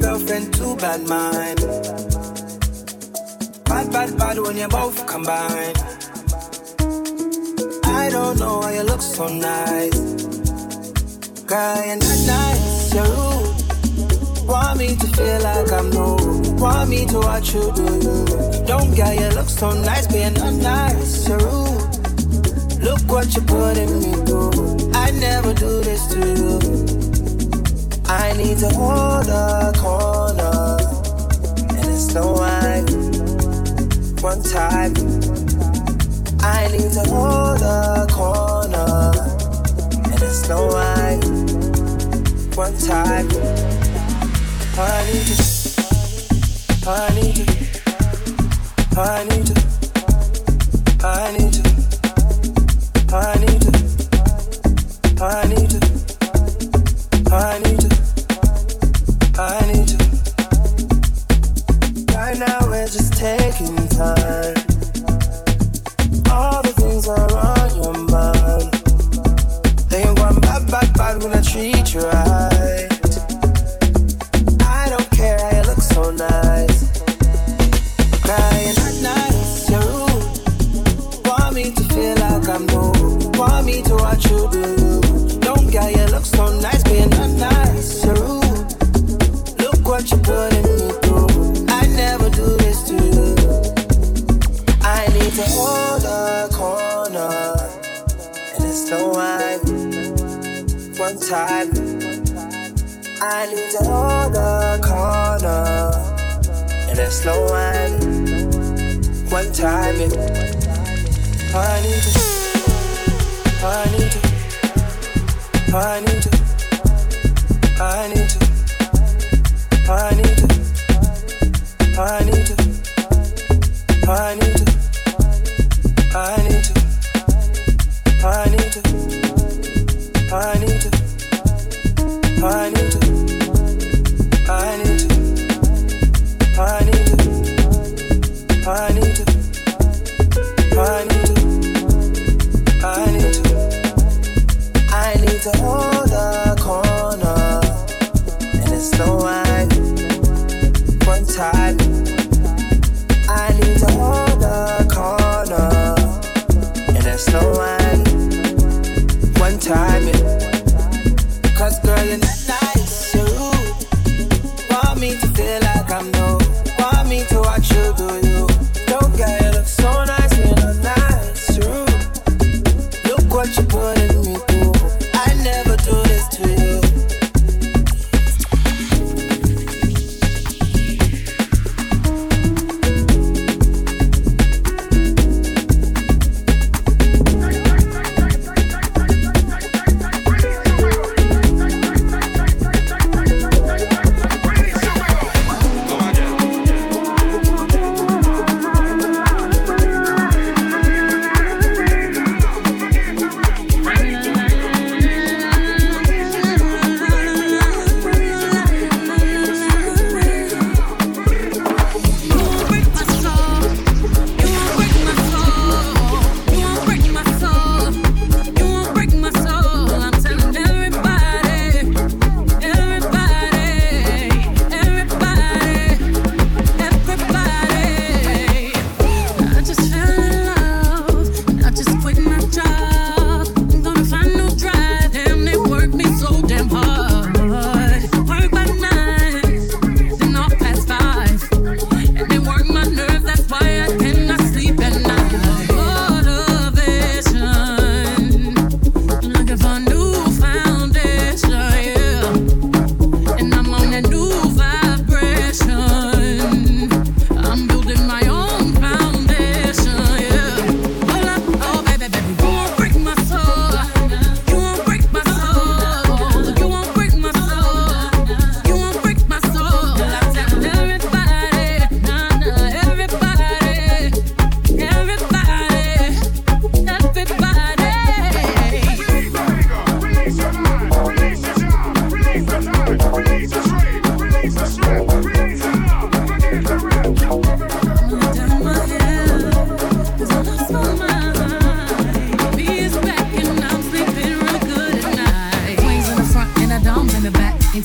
your girlfriend, two bad mind. Bad, bad, bad when you both combine. I don't know why you look so nice. Girl, you're not nice, you're rude. Want me to feel like I'm new. Want me to watch you do. Don't get you look so nice, but you're not nice, you're rude. Look what you're putting me through. I never do this to you. I need to hold a corner, and it's no wine. One time, I need to hold a corner, and it's no wine. One time, I need you. Right now we're just taking time. All the things are on your mind. They ain't going bad, bad, bad when I treat you right. I don't care how you look so nice. Girl, you're not nice, you're rude. Want me to feel like I'm new. Want me to watch you do. Don't get you look so nice, but you're not nice, you're rude. What you're putting me through, I never do this to you. I need to hold a corner, and it's no wine. One time, I need to hold a corner, and it's no wine. One time, I need to. I need to hold a corner, and it's no wine. Time. I need to hold a corner, and it's no wine. One time, yeah. Cause girl, you're not nice, you're rude. Want me to feel like I'm new. Want me to watch you do you. Don't get you look so nice, you're not nice, you're rude. Look what you're putting me through. I never do this to you.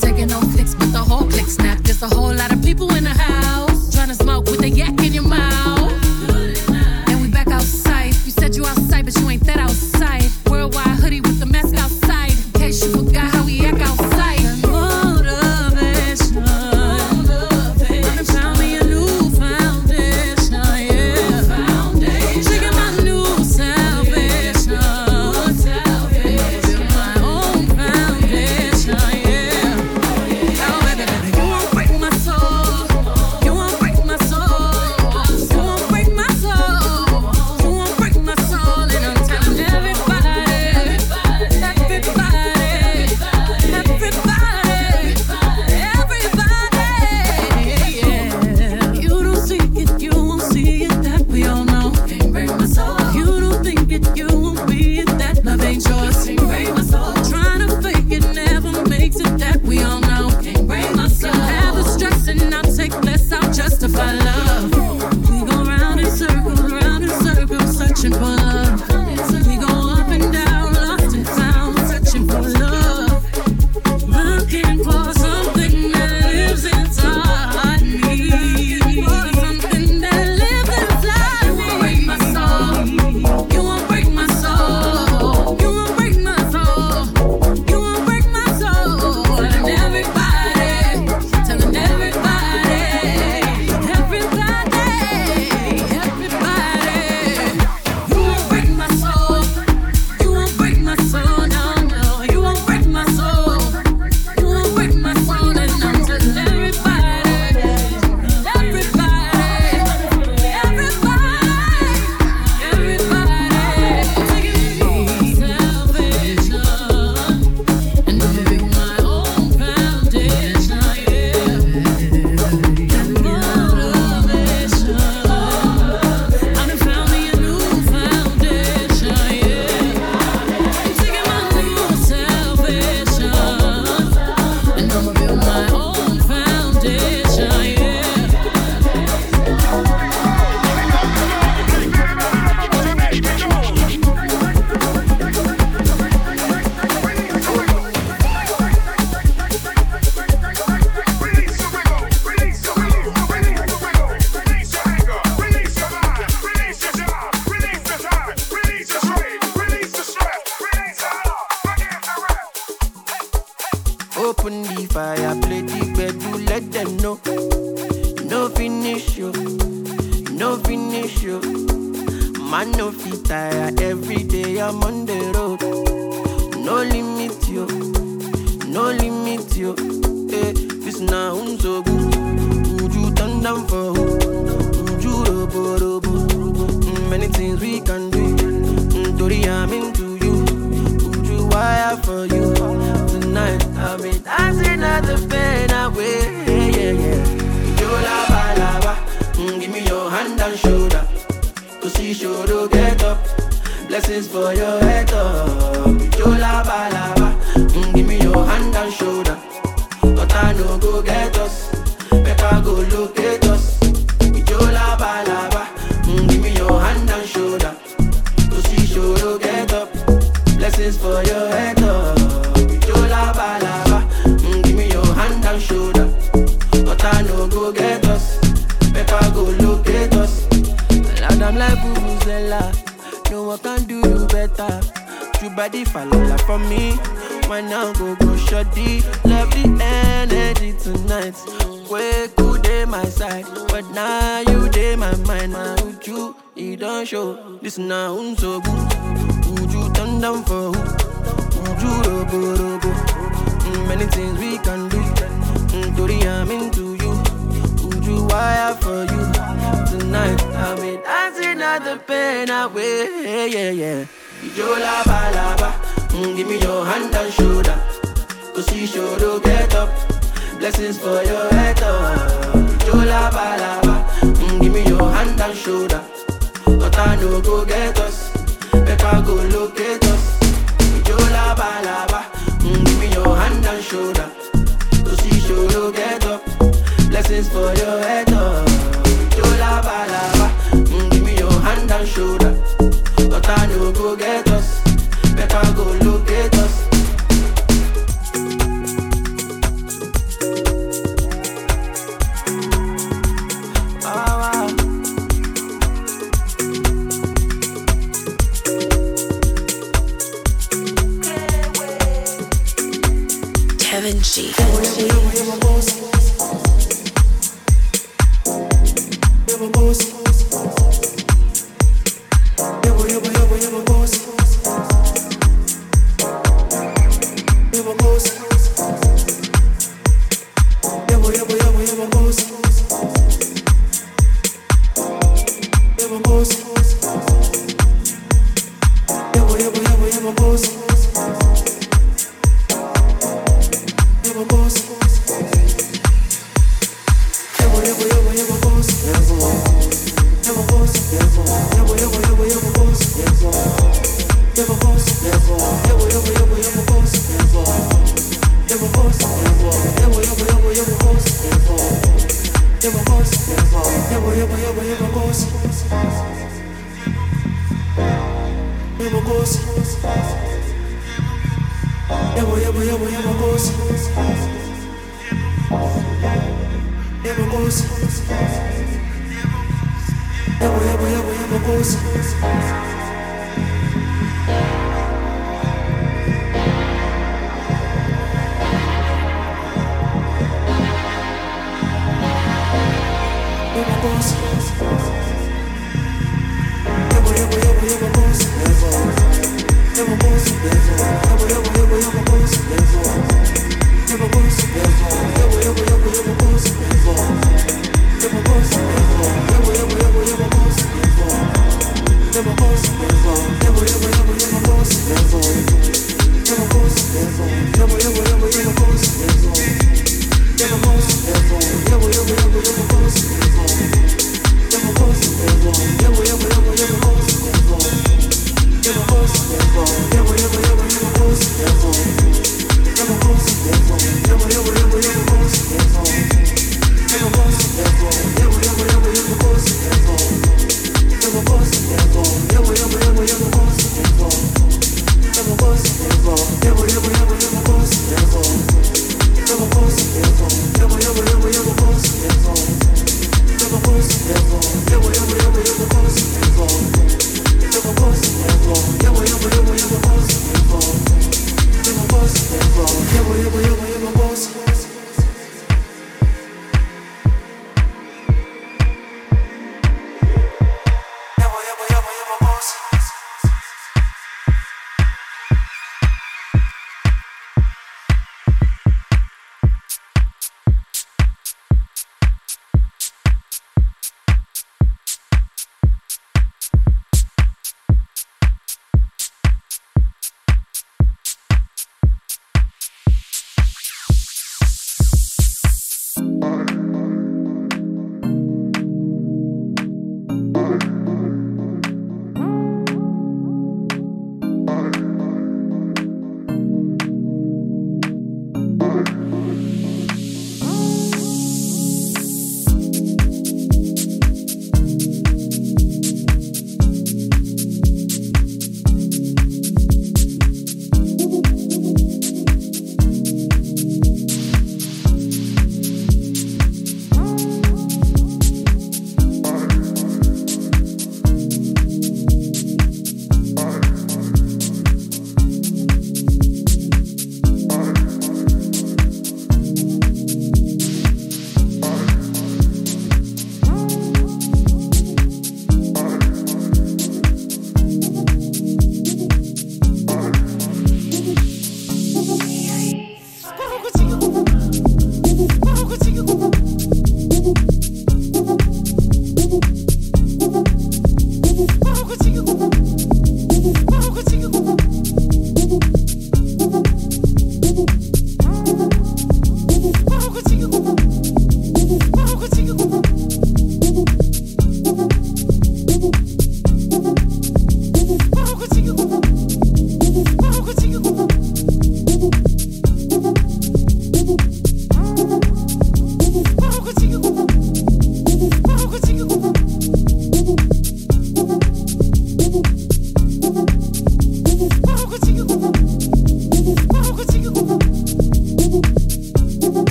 Taking no clicks, but the whole click snap. There's a whole lot of people in the house trying to smoke with a yak in your mouth. And we back outside. You said you outside, but you ain't that outside. Worldwide hoodie with the mask outside, in case you forgot how we act outside.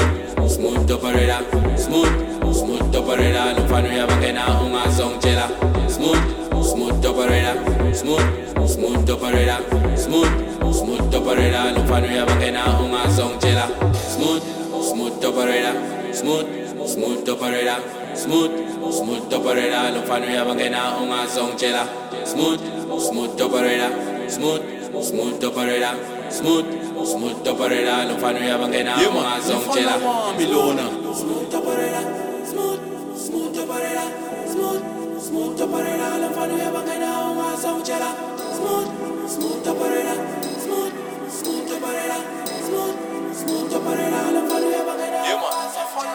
smooth, smooth operator, smooth, smooth operator. No fun we have again now, my song chiller. Smooth, smooth operator, smooth, smooth operator, smooth, smooth operator. No fun we have again now, my song chiller. Smooth, smooth operator, smooth, smooth operator, smooth, smooth operator. No fun we have again now, my song chiller. Smooth, smooth operator, smooth, smooth operator, smooth. Smooth operator, no fun we have again. I'm a song chiller. Smooth operator, smooth, smooth operator, smooth, smooth operator, no fun we have again. I'm a song chiller. Smooth, smooth operator, smooth, smooth operator, smooth, smooth operator, no fun we have again. I'm a song chiller.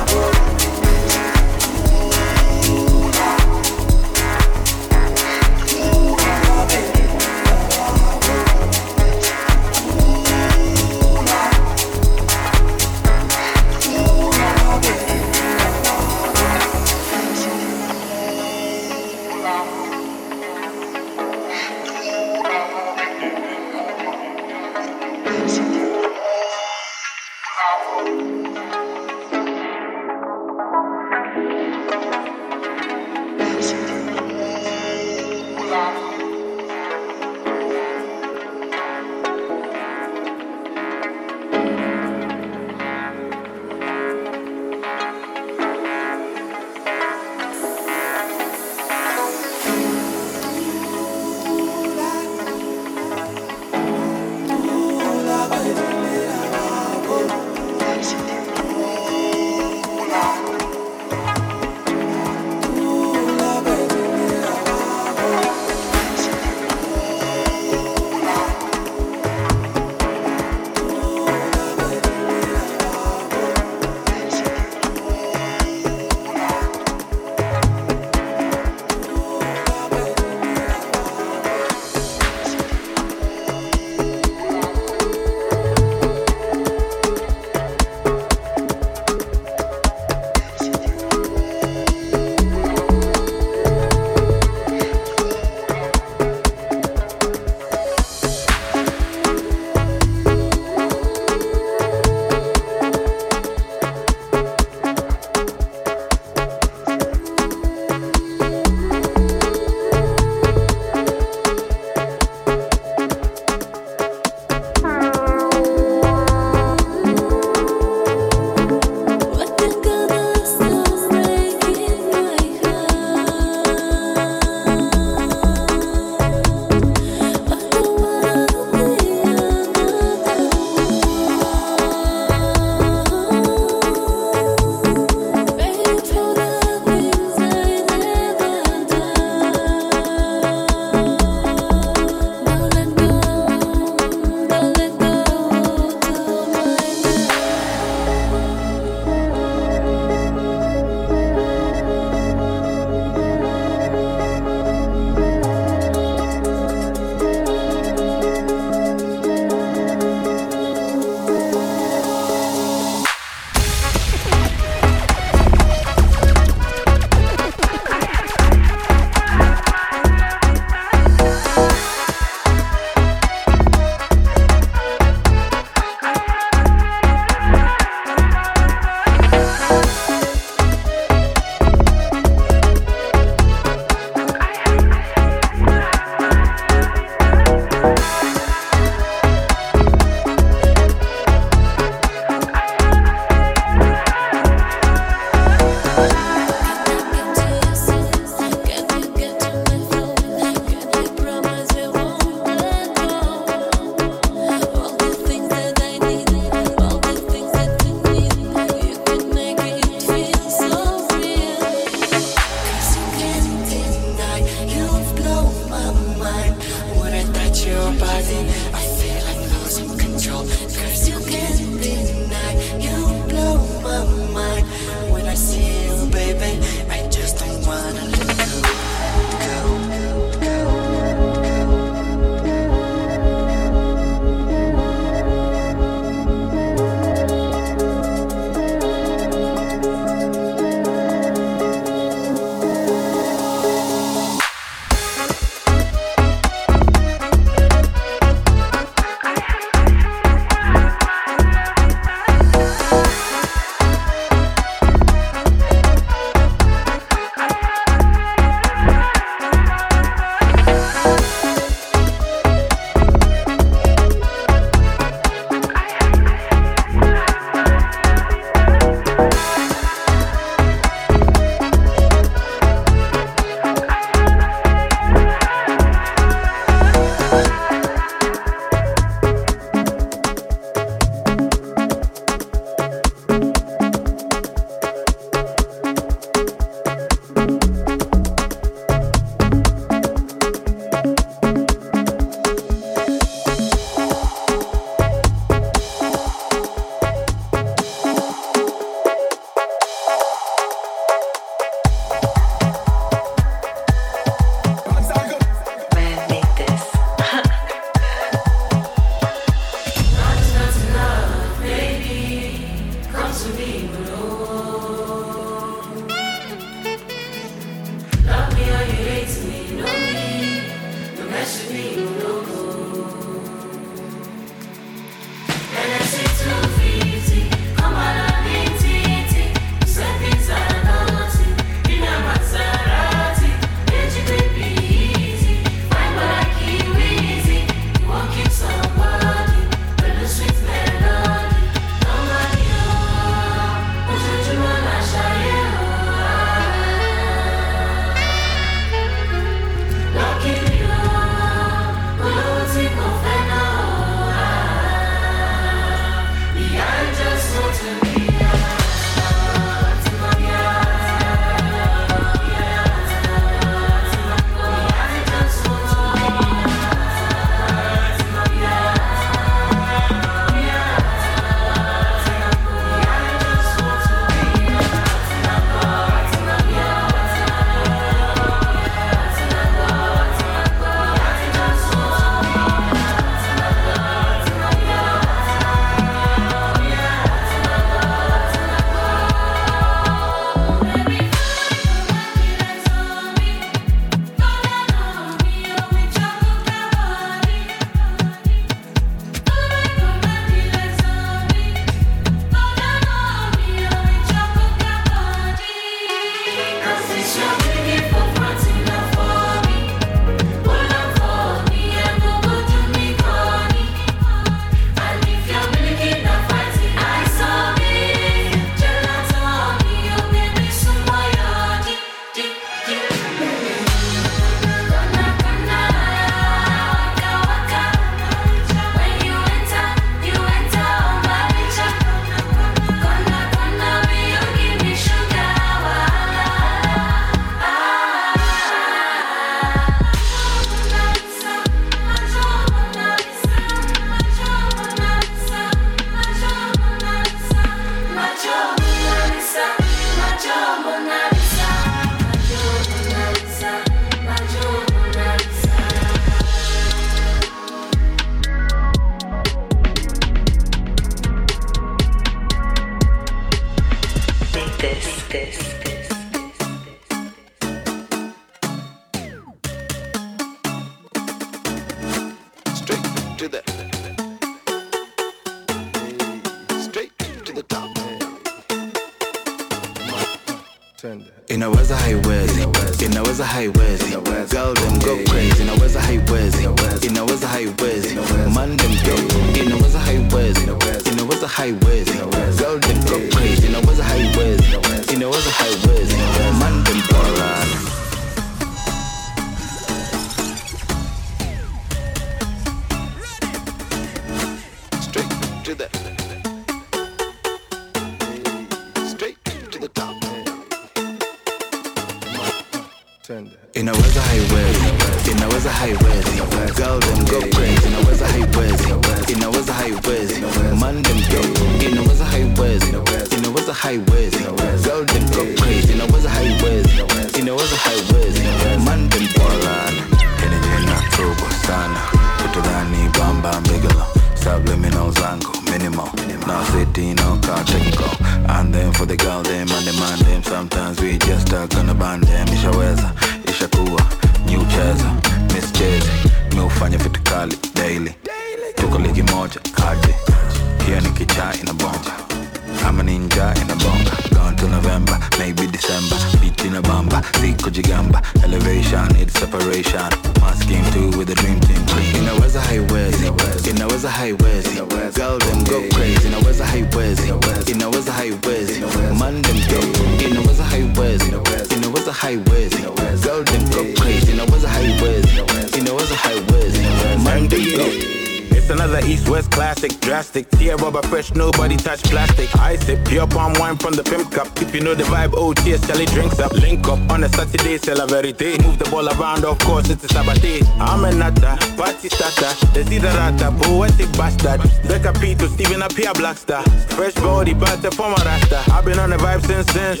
Sell a verite, move the ball around, of course it's a sabate. I'm a nutter, party starter, desiderata, poetic bastard. Becca P to Steven, a peer black star. Fresh body, butter, former rasta. I've been on the vibe since.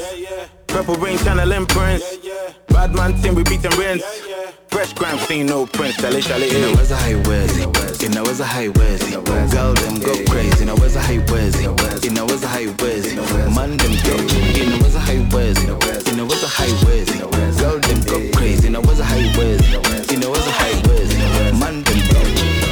Purple rain, channel imprints. Bad man thing, we beat and rinse. Fresh grams, seen no prints. Shally. You know where's a high wears it? You know where's a high wears it? Girl, them go crazy. You know where's a high wears it? You know where's a high wears it? Man, them go. You know where's a high wears it? You know where's a high wears it? Girl, them go crazy. You know where's a high wears it? You know where's a high wears it? Man, them go.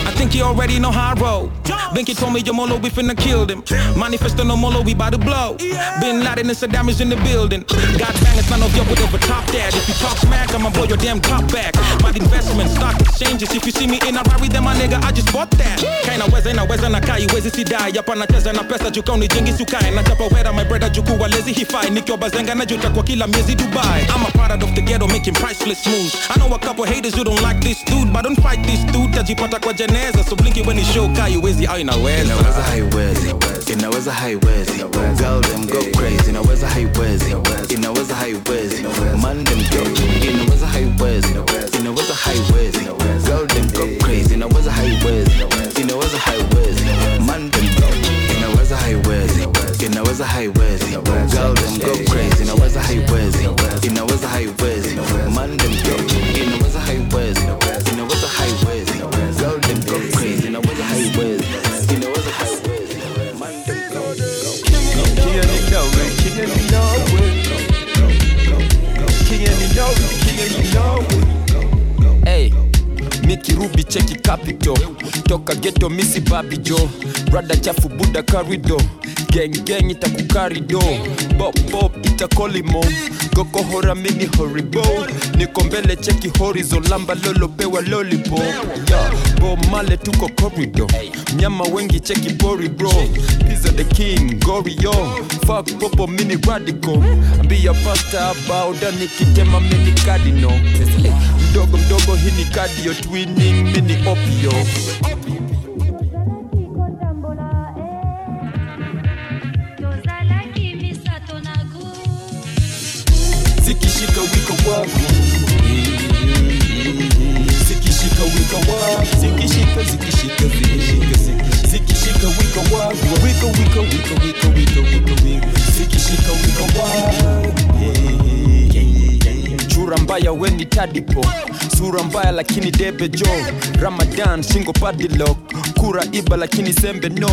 I think you already know how I roll. Think you told me your molo, we finna kill them. Manifesting no molo, we bout to blow. Bin Laden and Saddam is in the building. Got bangers, none of y'all would ever top that. If you talk smack, I'ma blow your damn top back. My investment, stock exchanges. If you see me in a Rari, then my nigga, I just bought that. Kaina weza na kai, wezi si die. Yapana cheza na pesa, jukoni jingi sukai. Na chapa wera, my brother, jukuwa lazy hifai. Nikyo bazenga na juta kwa kila miezi Dubai. I'm a product of the ghetto, making priceless moves. I know a couple haters who don't like this dude, but don't fight this dude, tajipata kwa jene. So blinky when he show guy, you wazy out in a ways. You know where's a high ways. You know where's a high ways. Girl them go crazy. You know where's a high ways. You know where's a high ways. Man them go. You know where's a high ways. You know where's a high ways. Girl them go crazy. You know where's a high ways. You know where's a high ways. Man them go. You know where's a high ways. You know where's a high ways. Girl them go crazy. You know where's a high ways. You know where's a high ways. Man them go. You know where's a high ways. You know where's a high ways. Girl them go crazy, you know where's a high ways. You know where's a high ways. Man them go. Killing me now. Hey, Mickey Ruby cheki capital. Toka ghetto misi babi Joe. Brother chafu buda corridor. Gang itakukari do. Bop itakolimo. Goko hora mimi horrible. Niko mbele cheki horizon. Lamba lolo pewa lollipop. Bo male tuko corridor. Nyama wengi cheki bori bro. Pizza the king, Gorio. Fuck popo mini radical. Be a pastor bauda nikitema mini cardinal. Mdogo hini cardio twinning mini opio. Sikishika wika wabu. Sikishika wika wabu. Sikishika wika wabu. Wika. Sikishika wika wabu. Chura mbaya weni tadipo. Sura mbaya lakini debe jo. Ramadan shingo padilok. Kura iba lakini sembe no.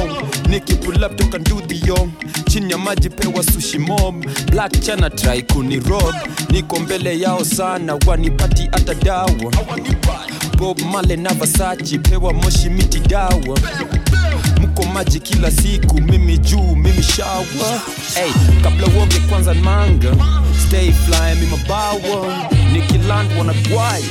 Niki pull up toka ndudhi yo. Chini ya maji pewa sushi mob. Black chana try kuni road. Niko mbele yao sana. Wanipati ata dawa. Bob Marley na Versace. Pewa moshi miti dawa. Mko maji kila siku. Mimi juu, mimi shower. Hey, kabla uonge kwanza manga. Stay fly, mima bawa. Niki land wana kwai.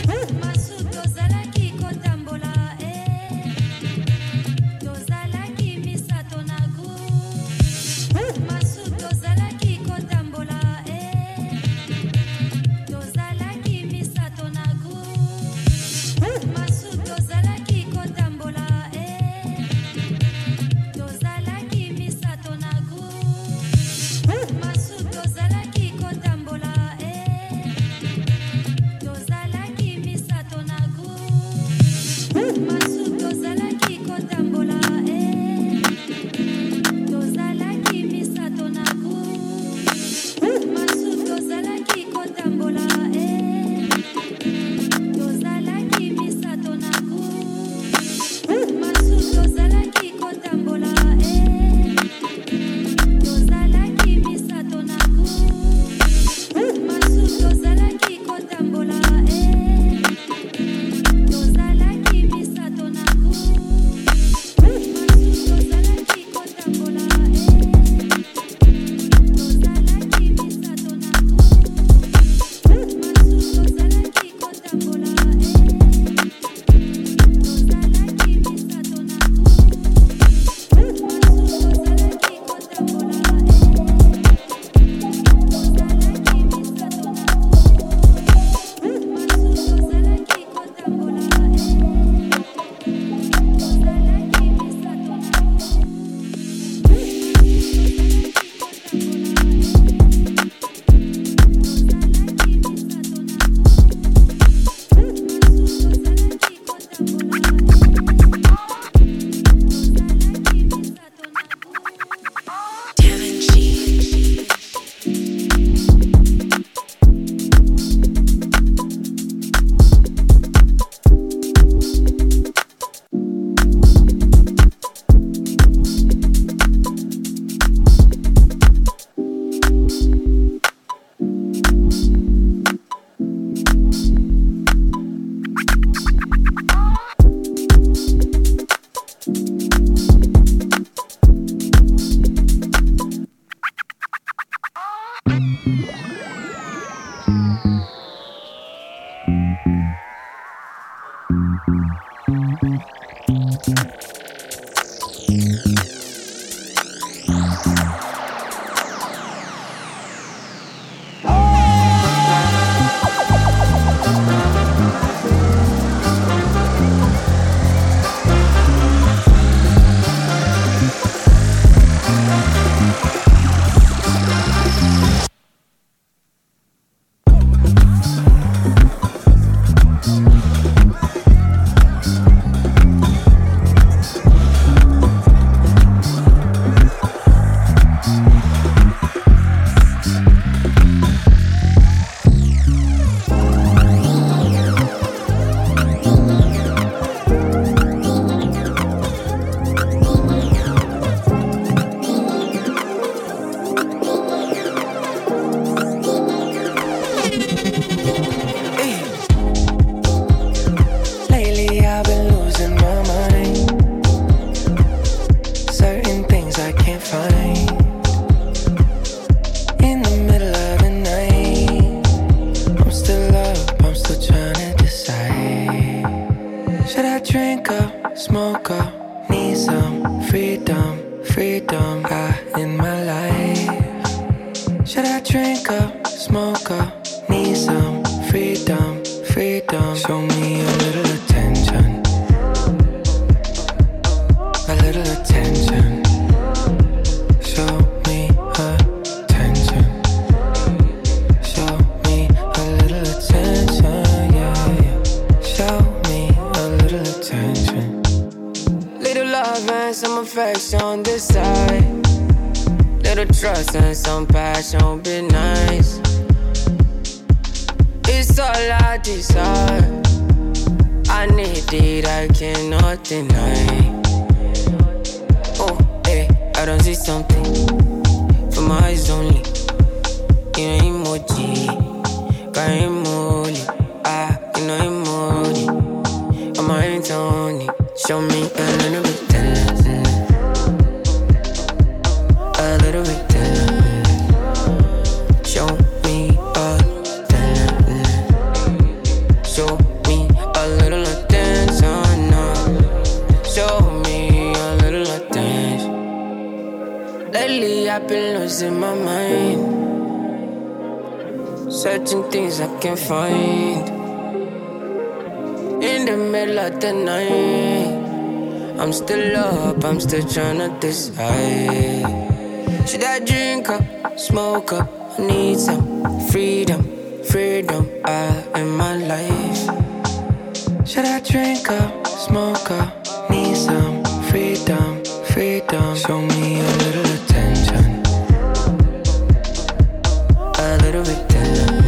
A little bit tender.